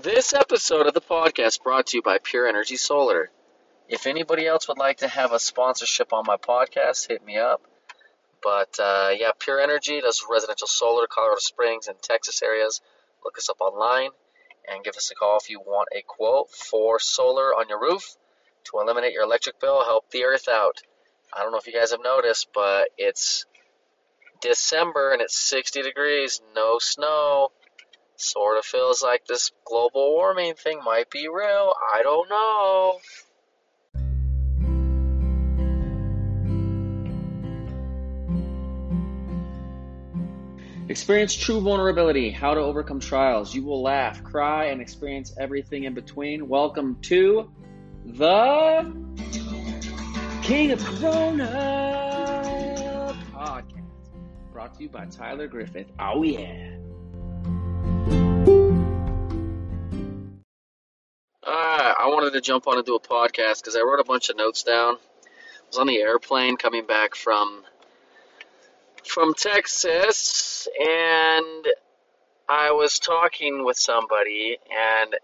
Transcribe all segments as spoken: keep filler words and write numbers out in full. This episode of the podcast brought to you by Pure Energy Solar. If anybody else would like to have a sponsorship on my podcast, hit me up. But uh, yeah, Pure Energy does residential solar, Colorado Springs and Texas areas. Look us up online and give us a call if you want a quote for solar on your roof to eliminate your electric bill, help the earth out. I don't know if you guys have noticed, but it's December and it's sixty degrees, no snow. Sort of feels like this global warming thing might be real. I don't know. Experience true vulnerability, how to overcome trials. You will laugh, cry, and experience everything in between. Welcome to the King of Corona podcast, brought to you by Tyler Griffith. Oh, yeah. I wanted to jump on and do a podcast because I wrote a bunch of notes down. I was on the airplane coming back from from Texas, and I was talking with somebody, and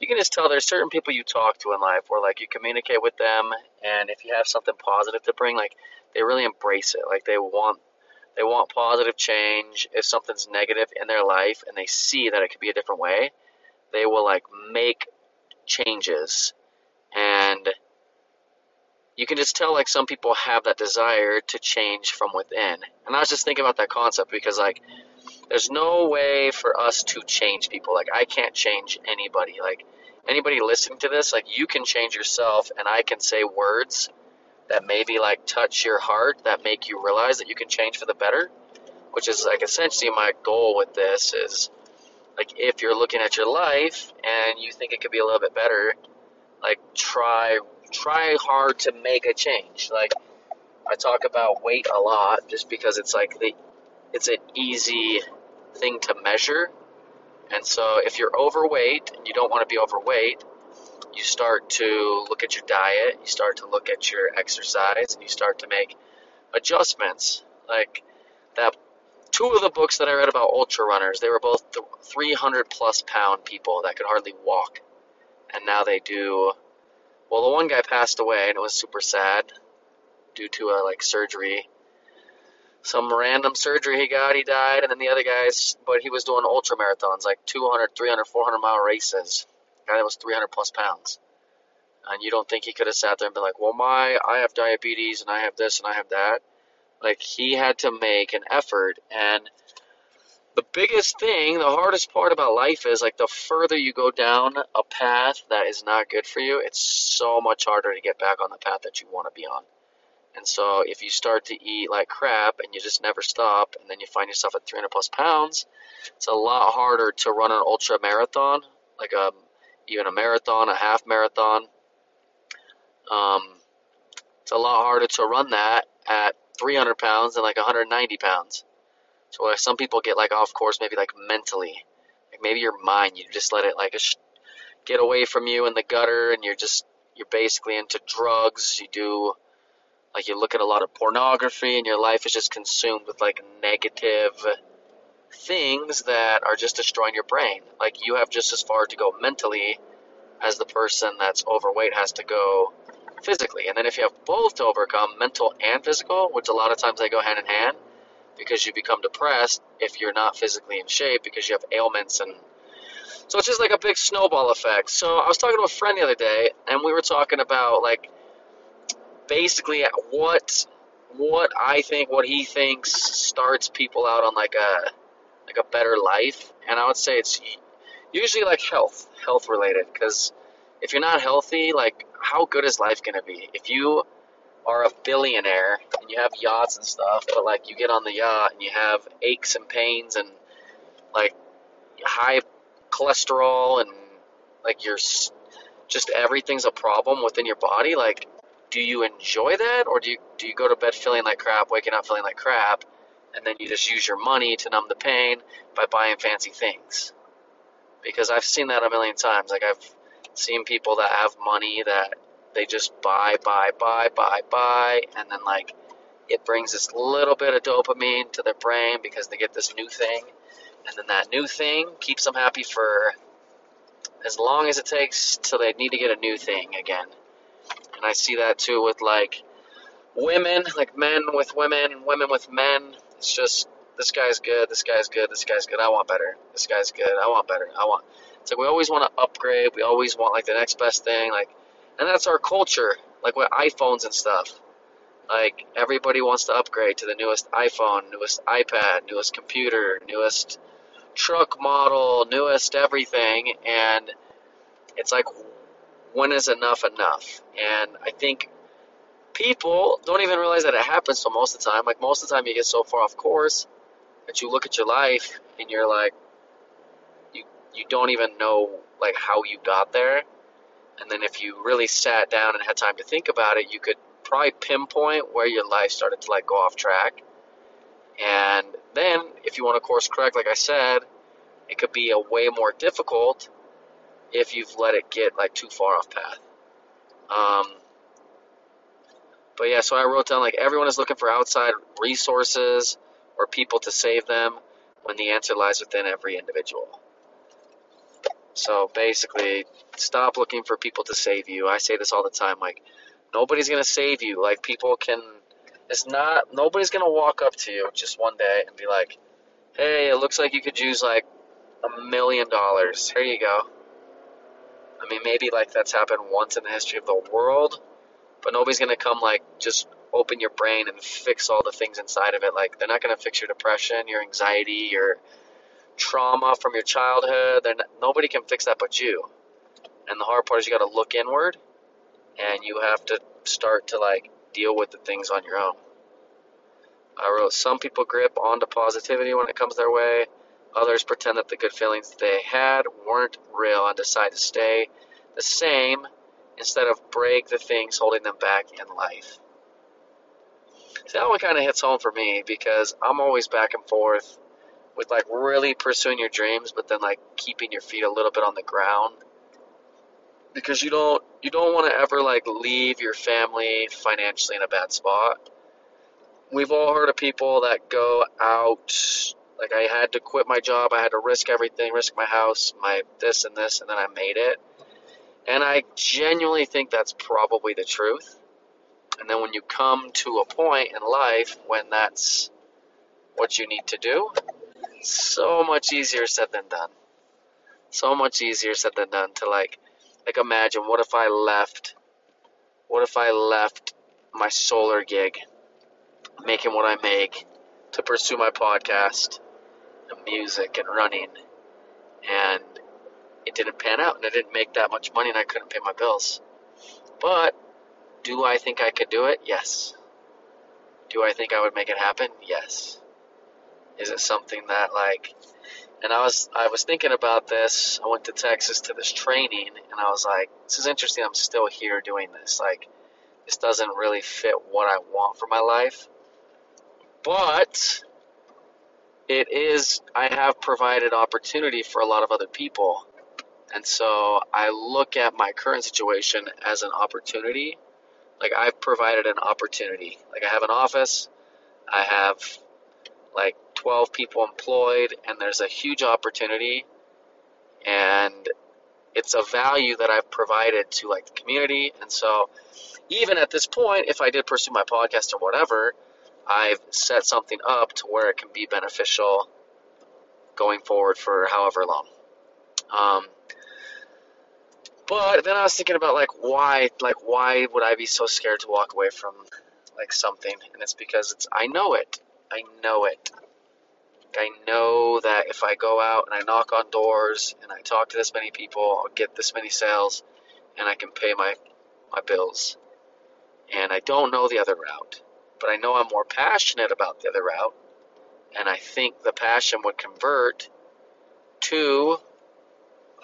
you can just tell there's certain people you talk to in life where, like, you communicate with them, and if you have something positive to bring, like, they really embrace it. Like, they want they want positive change. If something's negative in their life and they see that it could be a different way, they will, like, make changes. And you can just tell, like, some people have that desire to change from within. And I was just thinking about that concept because, like, there's no way for us to change people. Like, I can't change anybody. Like, anybody listening to this, like, you can change yourself, and I can say words that maybe, like, touch your heart, that make you realize that you can change for the better, which is, like, essentially my goal with this is, like, if you're looking at your life and you think it could be a little bit better, like, try try hard to make a change. Like, I talk about weight a lot just because it's, like, the it's an easy thing to measure. And so if you're overweight and you don't want to be overweight, you start to look at your diet, you start to look at your exercise, and you start to make adjustments. Like, that two of the books that I read about ultra runners, they were both three hundred plus pound people that could hardly walk. And now they do. Well, the one guy passed away, and it was super sad due to a, like, surgery. Some random surgery he got, he died. And then the other guys, but he was doing ultra marathons, like two hundred, three hundred, four hundred mile races. The guy that was three hundred plus pounds. And you don't think he could have sat there and been like, well, my, I have diabetes and I have this and I have that. Like, he had to make an effort. And the biggest thing, the hardest part about life is, like, the further you go down a path that is not good for you, it's so much harder to get back on the path that you want to be on. And so if you start to eat like crap and you just never stop, and then you find yourself at three hundred plus pounds, it's a lot harder to run an ultra marathon, like a, even a marathon, a half marathon. Um, it's a lot harder to run that at three hundred pounds than like one hundred ninety pounds. So like, some people get like off course, maybe like mentally, like maybe your mind, you just let it like get away from you in the gutter, and you're just you're basically into drugs. You do like you look at a lot of pornography, and your life is just consumed with like negative things that are just destroying your brain. Like you have just as far to go mentally as the person that's overweight has to go physically. And then if you have both to overcome, mental and physical, which a lot of times they go hand in hand, because you become depressed if you're not physically in shape because you have ailments. And so it's just like a big snowball effect. So I was talking to a friend the other day, and we were talking about like basically what what I think, what he thinks starts people out on like a like a better life. And I would say it's usually like health, health related, because if you're not healthy, like how good is life going to be? If you are a billionaire and you have yachts and stuff, but like you get on the yacht and you have aches and pains and like high cholesterol and like you're just everything's a problem within your body, like do you enjoy that, or do you do you go to bed feeling like crap, waking up feeling like crap, and then you just use your money to numb the pain by buying fancy things? Because I've seen that a million times. Like I've seen people that have money that they just buy, buy, buy, buy, buy, and then, like, it brings this little bit of dopamine to their brain because they get this new thing, and then that new thing keeps them happy for as long as it takes till they need to get a new thing again. And I see that too with like women, like men with women and women with men. It's just, this guy's good, this guy's good, this guy's good, I want better. This guy's good, I want better, I want. It's like we always want to upgrade, we always want like the next best thing, like, and that's our culture, like with iPhones and stuff. Like everybody wants to upgrade to the newest iPhone, newest iPad, newest computer, newest truck model, newest everything, and it's like, when is enough enough? And I think people don't even realize that it happens. So most of the time, like most of the time you get so far off course that you look at your life and you're like, you you don't even know like how you got there. And then if you really sat down and had time to think about it, you could probably pinpoint where your life started to like go off track. And then if you want to course correct, like I said, it could be a way more difficult if you've let it get like too far off path. Um, But yeah, so I wrote down, like, everyone is looking for outside resources or people to save them when the answer lies within every individual. So basically, stop looking for people to save you. I say this all the time, like, nobody's going to save you. Like, people can, it's not, nobody's going to walk up to you just one day and be like, hey, it looks like you could use, like, a million dollars. Here you go. I mean, maybe, like, that's happened once in the history of the world. But nobody's going to come, like, just open your brain and fix all the things inside of it. Like, they're not going to fix your depression, your anxiety, your trauma from your childhood. They're not, nobody can fix that but you. And the hard part is you got to look inward, and you have to start to, like, deal with the things on your own. I wrote, some people grip onto positivity when it comes their way. Others pretend that the good feelings they had weren't real and decide to stay the same instead of break the things holding them back in life. So that one kind of hits home for me because I'm always back and forth with like really pursuing your dreams, but then like keeping your feet a little bit on the ground because you don't you don't want to ever like leave your family financially in a bad spot. We've all heard of people that go out, like I had to quit my job, I had to risk everything, risk my house, my this and this, and then I made it. And I genuinely think that's probably the truth. And then when you come to a point in life when that's what you need to do, so much easier said than done. So much easier said than done to like, like imagine what if I left, what if I left my solar gig, making what I make to pursue my podcast and music and running, and it didn't pan out, and I didn't make that much money, and I couldn't pay my bills. But do I think I could do it? Yes. Do I think I would make it happen? Yes. Is it something that, like, and I was I was thinking about this. I went to Texas to this training, and I was like, this is interesting. I'm still here doing this. Like, this doesn't really fit what I want for my life. But it is, I have provided opportunity for a lot of other people. And so I look at my current situation as an opportunity. Like I've provided an opportunity. Like I have an office, I have like twelve people employed, and there's a huge opportunity, and it's a value that I've provided to like the community. And so even at this point, if I did pursue my podcast or whatever, I've set something up to where it can be beneficial going forward for however long. Um, But then I was thinking about, like, why, like, why would I be so scared to walk away from, like, something? And it's because it's, I know it. I know it. I know that if I go out and I knock on doors and I talk to this many people, I'll get this many sales, and I can pay my, my bills. And I don't know the other route. But I know I'm more passionate about the other route, and I think the passion would convert to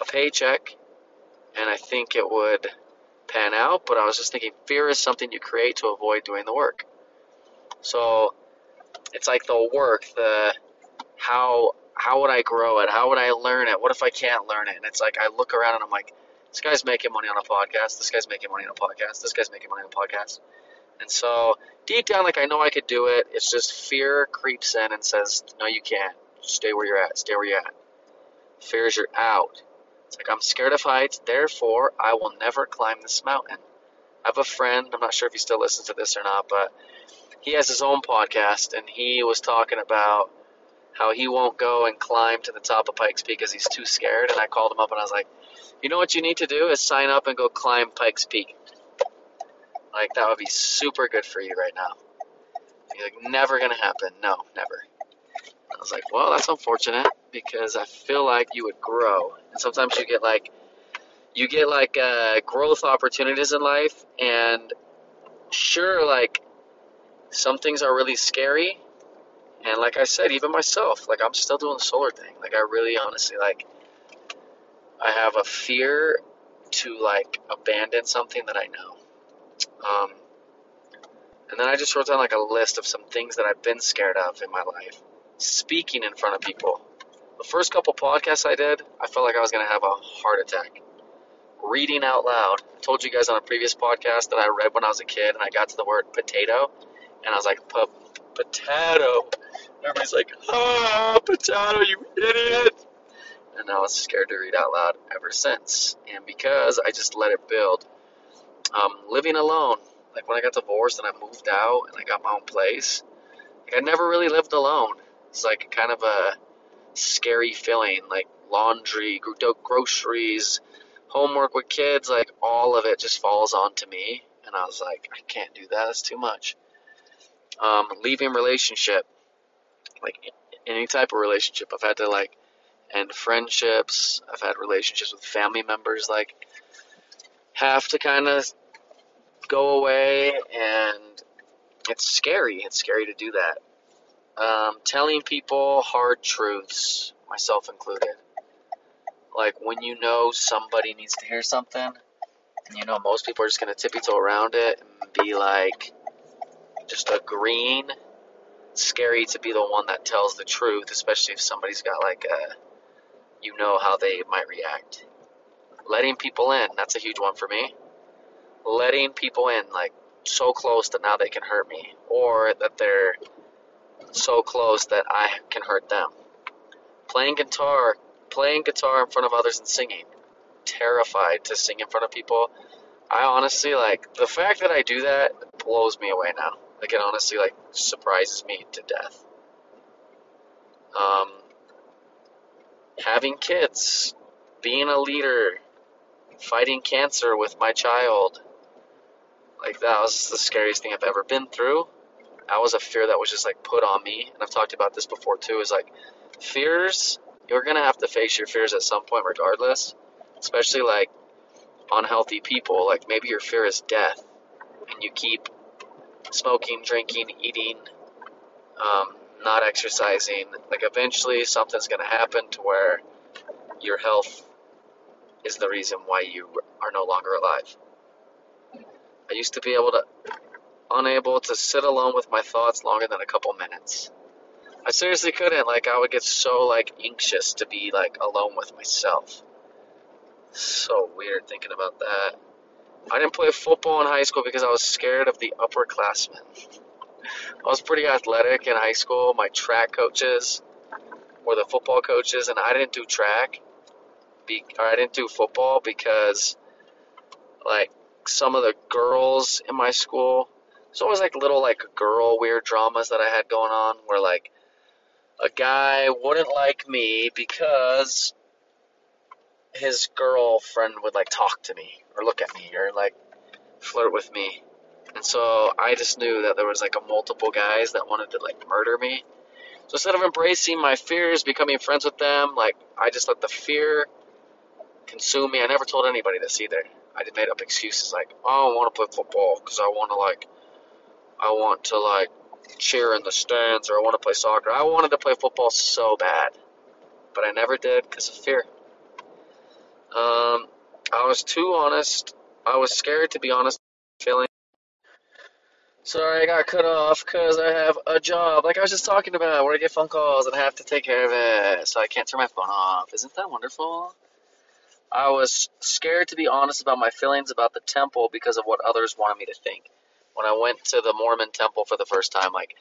a paycheck. And I think it would pan out, but I was just thinking fear is something you create to avoid doing the work. So it's like the work, the how how would I grow it? How would I learn it? What if I can't learn it? And it's like I look around and I'm like, this guy's making money on a podcast. This guy's making money on a podcast. This guy's making money on a podcast. And so deep down, like I know I could do it. It's just fear creeps in and says, no, you can't. Stay where you're at. Stay where you're at. Fear is you're out. It's like, I'm scared of heights, therefore I will never climb this mountain. I have a friend, I'm not sure if he still listens to this or not, but he has his own podcast, and he was talking about how he won't go and climb to the top of Pike's Peak because he's too scared. And I called him up, and I was like, you know what you need to do is sign up and go climb Pike's Peak. Like, that would be super good for you right now. He's like, never going to happen. No, never. And I was like, well, that's unfortunate, because I feel like you would grow. And sometimes you get, like, you get, like, uh, growth opportunities in life, and sure, like, some things are really scary. And like I said, even myself, like, I'm still doing the solar thing. Like, I really honestly, like, I have a fear to, like, abandon something that I know. Um, and then I just wrote down, like, a list of some things that I've been scared of in my life. Speaking in front of people. The first couple podcasts I did, I felt like I was going to have a heart attack. Reading out loud. I told you guys on a previous podcast that I read when I was a kid, and I got to the word potato, and I was like, pup. Potato. Everybody's like, ah, potato, you idiot. And I was scared to read out loud ever since. And because I just let it build. Um, living alone. Like, when I got divorced and I moved out and I got my own place, like, I never really lived alone. It's like kind of a scary feeling. Like, laundry, groceries, homework with kids, like, all of it just falls onto me. And I was like, I can't do that. That's too much. Um, leaving relationship, like any type of relationship. I've had to, like, end friendships. I've had relationships with family members, like, have to kind of go away, and it's scary. It's scary to do that. Um, telling people hard truths, myself included. Like, when you know somebody needs to hear something, and you know most people are just going to tippy-toe around it and be like, just agreeing. It's scary to be the one that tells the truth, especially if somebody's got, like, a, you know how they might react. Letting people in, that's a huge one for me. Letting people in, like, so close that now they can hurt me, or that they're so close that I can hurt them. Playing guitar, playing guitar in front of others and singing. Terrified to sing in front of people. I honestly, like, the fact that I do that blows me away now. Like, it honestly, like, surprises me to death. Um, having kids, being a leader, fighting cancer with my child. Like, that was the scariest thing I've ever been through. That was a fear that was just, like, put on me. And I've talked about this before, too, is, like, fears, you're going to have to face your fears at some point regardless. Especially, like, unhealthy people. Like, maybe your fear is death. And you keep smoking, drinking, eating, um, not exercising. Like, eventually something's going to happen to where your health is the reason why you are no longer alive. I used to be able to, unable to sit alone with my thoughts longer than a couple minutes. I seriously couldn't. Like, I would get so, like, anxious to be, like, alone with myself. So weird thinking about that. I didn't play football in high school because I was scared of the upperclassmen. I was pretty athletic in high school. My track coaches were the football coaches, and I didn't do track. Be, or I didn't do football because, like, some of the girls in my school, there's always, like, little, like, girl weird dramas that I had going on where, like, a guy wouldn't like me because his girlfriend would, like, talk to me or look at me or, like, flirt with me. And so I just knew that there was, like, a multiple guys that wanted to, like, murder me. So instead of embracing my fears, becoming friends with them, like, I just let the fear consume me. I never told anybody this either. I just made up excuses like, oh, I want to play football because I want to, like, I want to, like, cheer in the stands, or I want to play soccer. I wanted to play football so bad, but I never did because of fear. Um, I was too honest. I was scared to be honest. Feeling sorry, I got cut off because I have a job. Like I was just talking about, where I get phone calls and I have to take care of it, so I can't turn my phone off. Isn't that wonderful? I was scared to be honest about my feelings about the temple because of what others wanted me to think. When I went to the Mormon temple for the first time, like,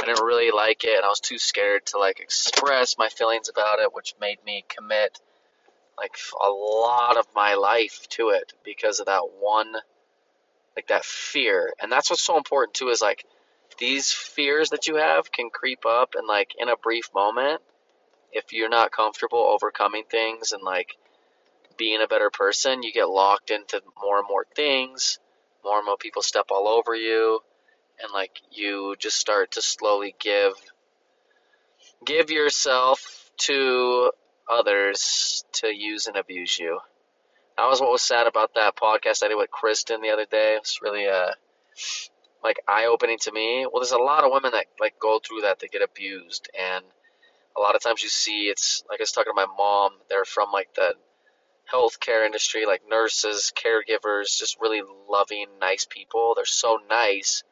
I didn't really like it, and I was too scared to, like, express my feelings about it, which made me commit like a lot of my life to it because of that one, like that fear. And that's what's so important too, is like these fears that you have can creep up, and like in a brief moment, if you're not comfortable overcoming things and like being a better person, you get locked into more and more things, more and more people step all over you, and like you just start to slowly give give yourself to others to use and abuse you. That was what was sad about that podcast I did with Kristen the other day. It's really uh like eye-opening to me. Well, there's a lot of women that like go through that, they get abused, and a lot of times you see, it's like I was talking to my mom, they're from like the healthcare industry, like nurses, caregivers, just really loving, nice people. They're so nice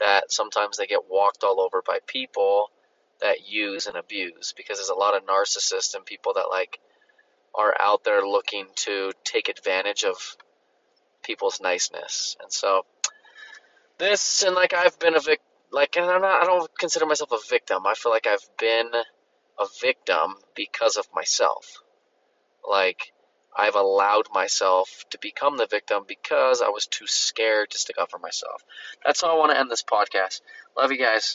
that sometimes they get walked all over by people that use and abuse, because there's a lot of narcissists and people that like are out there looking to take advantage of people's niceness. And so this, and like I've been a vic, like, and I'm not, I don't consider myself a victim. I feel like I've been a victim because of myself. Like, I've allowed myself to become the victim because I was too scared to stick up for myself. That's how I want to end this podcast. Love you guys.